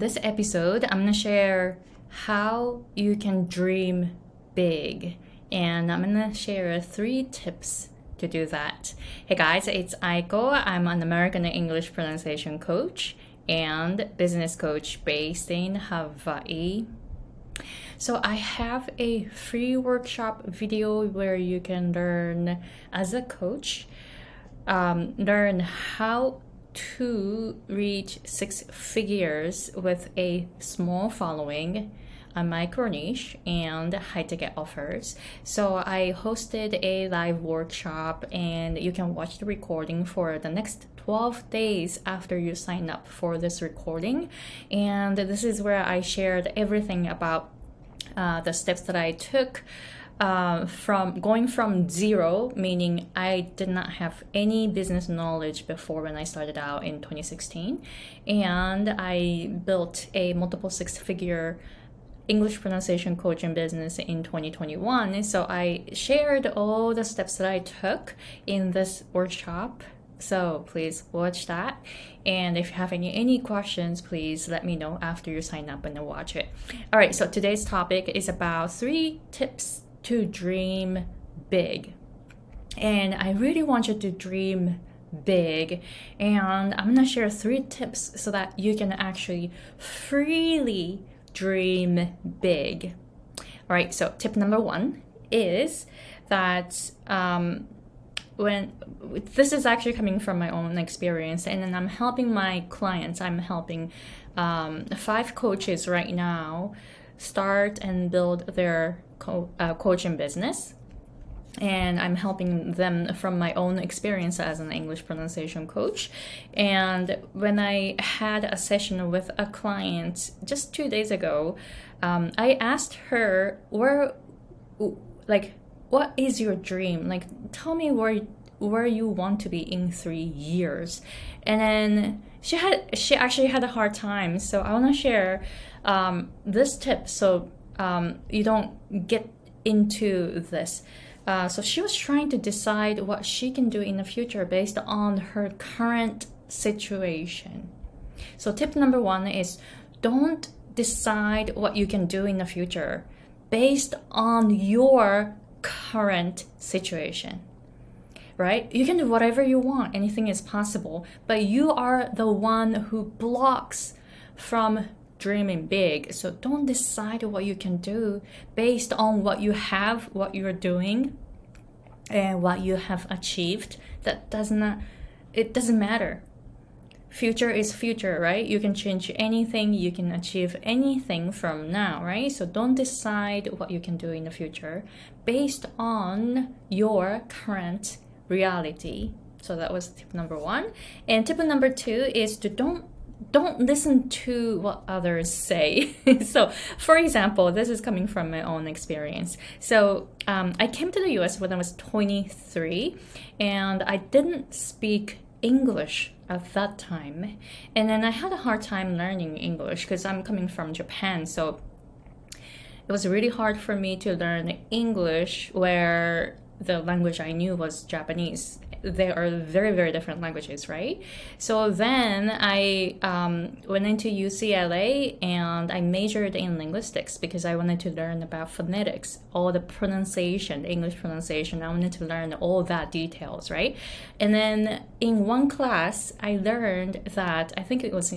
this episode, I'm gonna share how you can dream big, and I'm gonna share 3 tips to do that. Hey guys, it's Aiko. I'm an American English pronunciation coach and business coach based in Hawaii. So I have a free workshop video where you can learn as a coach, learn how to reach 6 figures with a small following, a micro niche, and high-ticket offers. So I hosted a live workshop, and you can watch the recording for the next 12 days after you sign up for this recording. And this is where I shared everything about the steps that I took from going from zero, meaning I did not have any business knowledge before when I started out in 2016, and I built a multiple 6-figure English pronunciation coaching business in 2021. So I shared all the steps that I took in this workshop. So please watch that, and if you have any questions, please let me know after you sign up and watch it. All right, so today's topic is about 3 tips to dream big, and I really want you to dream big, and I'm gonna share 3 tips so that you can actually freely dream big. All right, so tip number 1 is that when this is actually coming from my own experience, and then I'm helping my clients, I'm helping 5 coaches right now start and build their coaching business, and I'm helping them from my own experience as an English pronunciation coach. And when I had a session with a client just 2 days ago, I asked her, what is your dream? Like, tell me where you want to be in 3 years. And then she actually had a hard time. So I want to share this tip so you don't get into this. So she was trying to decide what she can do in the future based on her current situation. So tip number 1 is, don't decide what you can do in the future based on your current situation, right? You can do whatever you want, anything is possible, but you are the one who blocks from dreaming big. So don't decide what you can do based on what you have, what you're doing, and what you have achieved. It doesn't matter. Future is future, right? You can change anything, you can achieve anything from now, right? So don't decide what you can do in the future based on your current reality. So that was tip number 1. And tip number 2 is to don't listen to what others say. So, for example, this is coming from my own experience. So I came to the US when I was 23, and I didn't speak English at that time, and then I had a hard time learning English because I'm coming from Japan, so it was really hard for me to learn English where the language I knew was Japanese. They are very, very different languages, right? So then I went into UCLA, and I majored in linguistics because I wanted to learn about phonetics, all the pronunciation, English pronunciation. I wanted to learn all that details, right? And then in one class, I learned that I think it was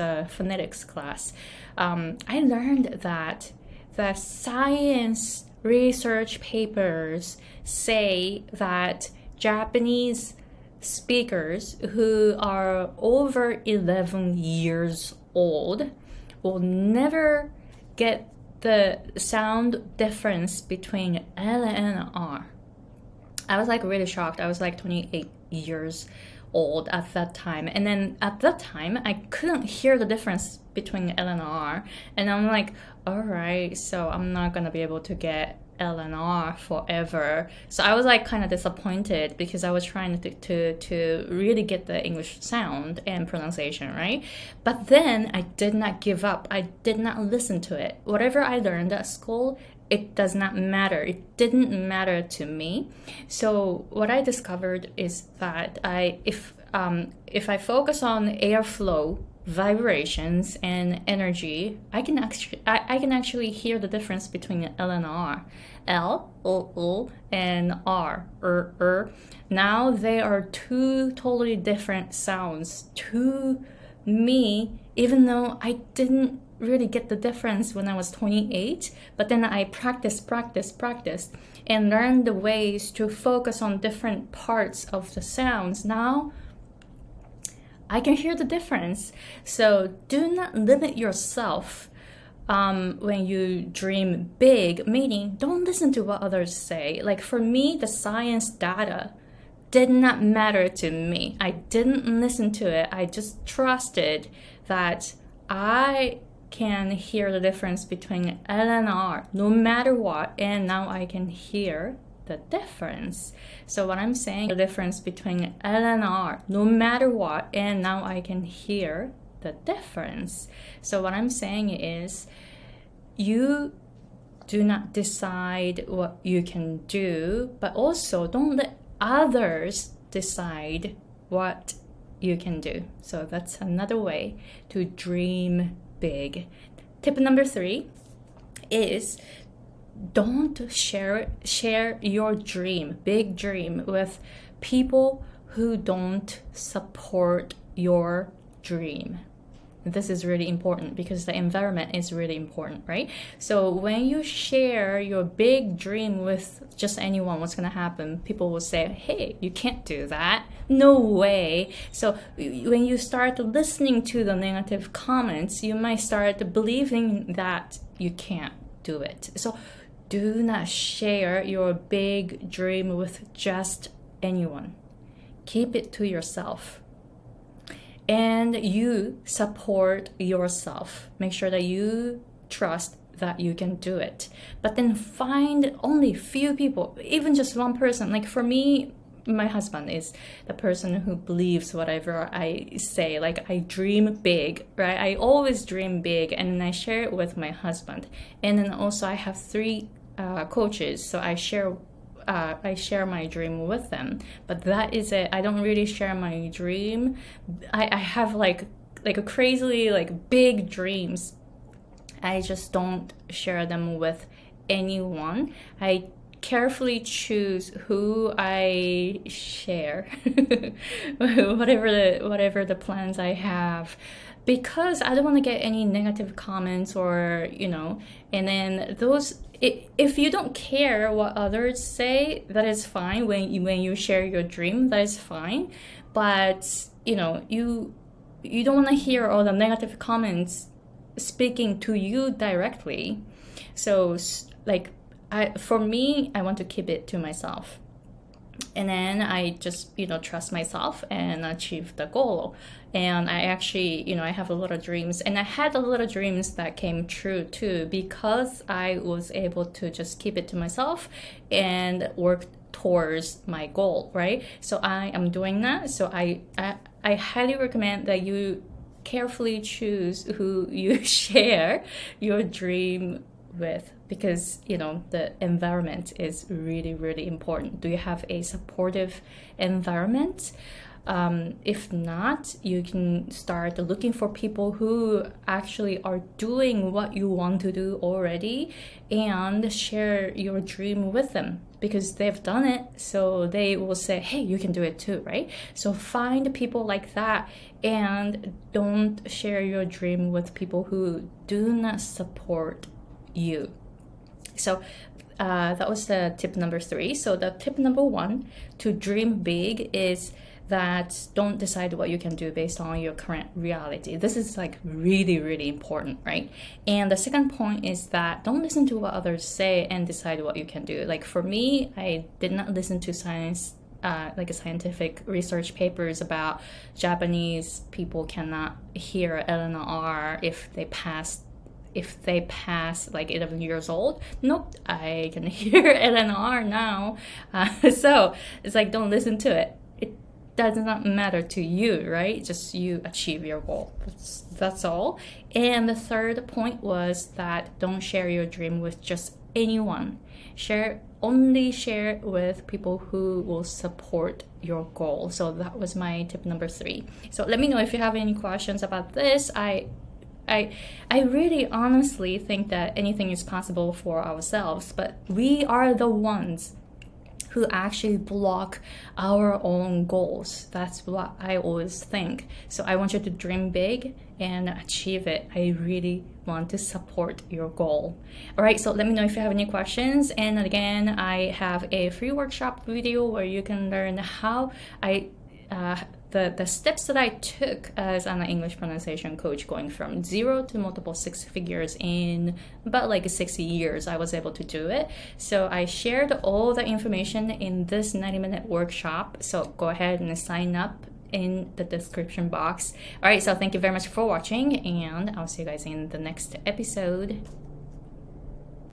a phonetics class. I learned that the science research papers say that Japanese speakers who are over 11 years old will never get the sound difference between L and R. I was really shocked. I was 28 years old at that time. And then at that time, I couldn't hear the difference between L and R. And I'm all right, so I'm not going to be able to get L and R forever. So I was kind of disappointed because I was trying to really get the English sound and pronunciation, right? But then I did not give up. I did not listen to it. Whatever I learned at school, it does not matter. It didn't matter to me. So what I discovered is that if I focus on airflow vibrations and energy, I can actually hear the difference between L and R. L, L, and R, R. Now they are two totally different sounds to me, even though I didn't really get the difference when I was 28, but then I practiced and learned the ways to focus on different parts of the sounds. Now I can hear the difference. So do not limit yourself when you dream big, meaning don't listen to what others say. Like for me, the science data did not matter to me. I didn't listen to it. I just trusted that I can hear the difference between L and R no matter what, and now I can hear the difference. So what I'm saying, the difference between L and R no matter what, and now I can hear the difference. So what I'm saying is, you do not decide what you can do, but also don't let others decide what you can do. So that's another way to dream big. Tip number 3 is don't share your dream, big dream, with people who don't support your dream. This is really important because the environment is really important, right? So when you share your big dream with just anyone, what's going to happen? People will say, hey, you can't do that. No way. So when you start listening to the negative comments, you might start believing that you can't do it. So do not share your big dream with just anyone. Keep it to yourself. And you support yourself. Make sure that you trust that you can do it. But then find only few people, even just one person. Like for me, my husband is the person who believes whatever I say. Like I dream big, right? I always dream big, and then I share it with my husband. And then also I have 3 coaches, so I share my dream with them, but that is it. I don't really share my dream. I have like a crazily like big dreams. I just don't share them with anyone. I carefully choose who I share, whatever the plans I have, because I don't want to get any negative comments or, you know, and then those. If you don't care what others say, that is fine. When you share your dream, that is fine. But, you know, you don't want to hear all the negative comments speaking to you directly. So, like, I want to keep it to myself. And then I just, you know, trust myself and achieve the goal. And I actually, you know, I have a lot of dreams, and I had a lot of dreams that came true too, because I was able to just keep it to myself and work towards my goal, right? So I am doing that. So I highly recommend that you carefully choose who you share your dream with, because, you know, the environment is really, really important. Do you have a supportive environment? If not, you can start looking for people who actually are doing what you want to do already, and share your dream with them, because they've done it, so they will say, hey, you can do it too, right? So find people like that, and don't share your dream with people who do not support you. So that was the tip number 3. So the tip number 1 to dream big is that don't decide what you can do based on your current reality. This is like really, really important, right? And the second point is that don't listen to what others say and decide what you can do. Like for me, I did not listen to science, like a scientific research papers about Japanese people cannot hear L and R if they pass like 11 years old. Nope, I can hear L and R now. So it's like, don't listen to it. It does not matter to you, right? Just you achieve your goal. That's all. And the third point was that don't share your dream with just anyone. Share only share it with people who will support your goal. So that was my tip number 3. So let me know if you have any questions about this. I really honestly think that anything is possible for ourselves, but we are the ones who actually block our own goals. That's what I always think. So I want you to dream big and achieve it. I really want to support your goal. All right, so let me know if you have any questions. And again, I have a free workshop video where you can learn how the steps that I took as an English pronunciation coach, going from 0 to multiple 6 figures in about like 6 years. I was able to do it. So I shared all the information in this 90-minute workshop. So go ahead and sign up in the description box. All right, so thank you very much for watching, and I'll see you guys in the next episode.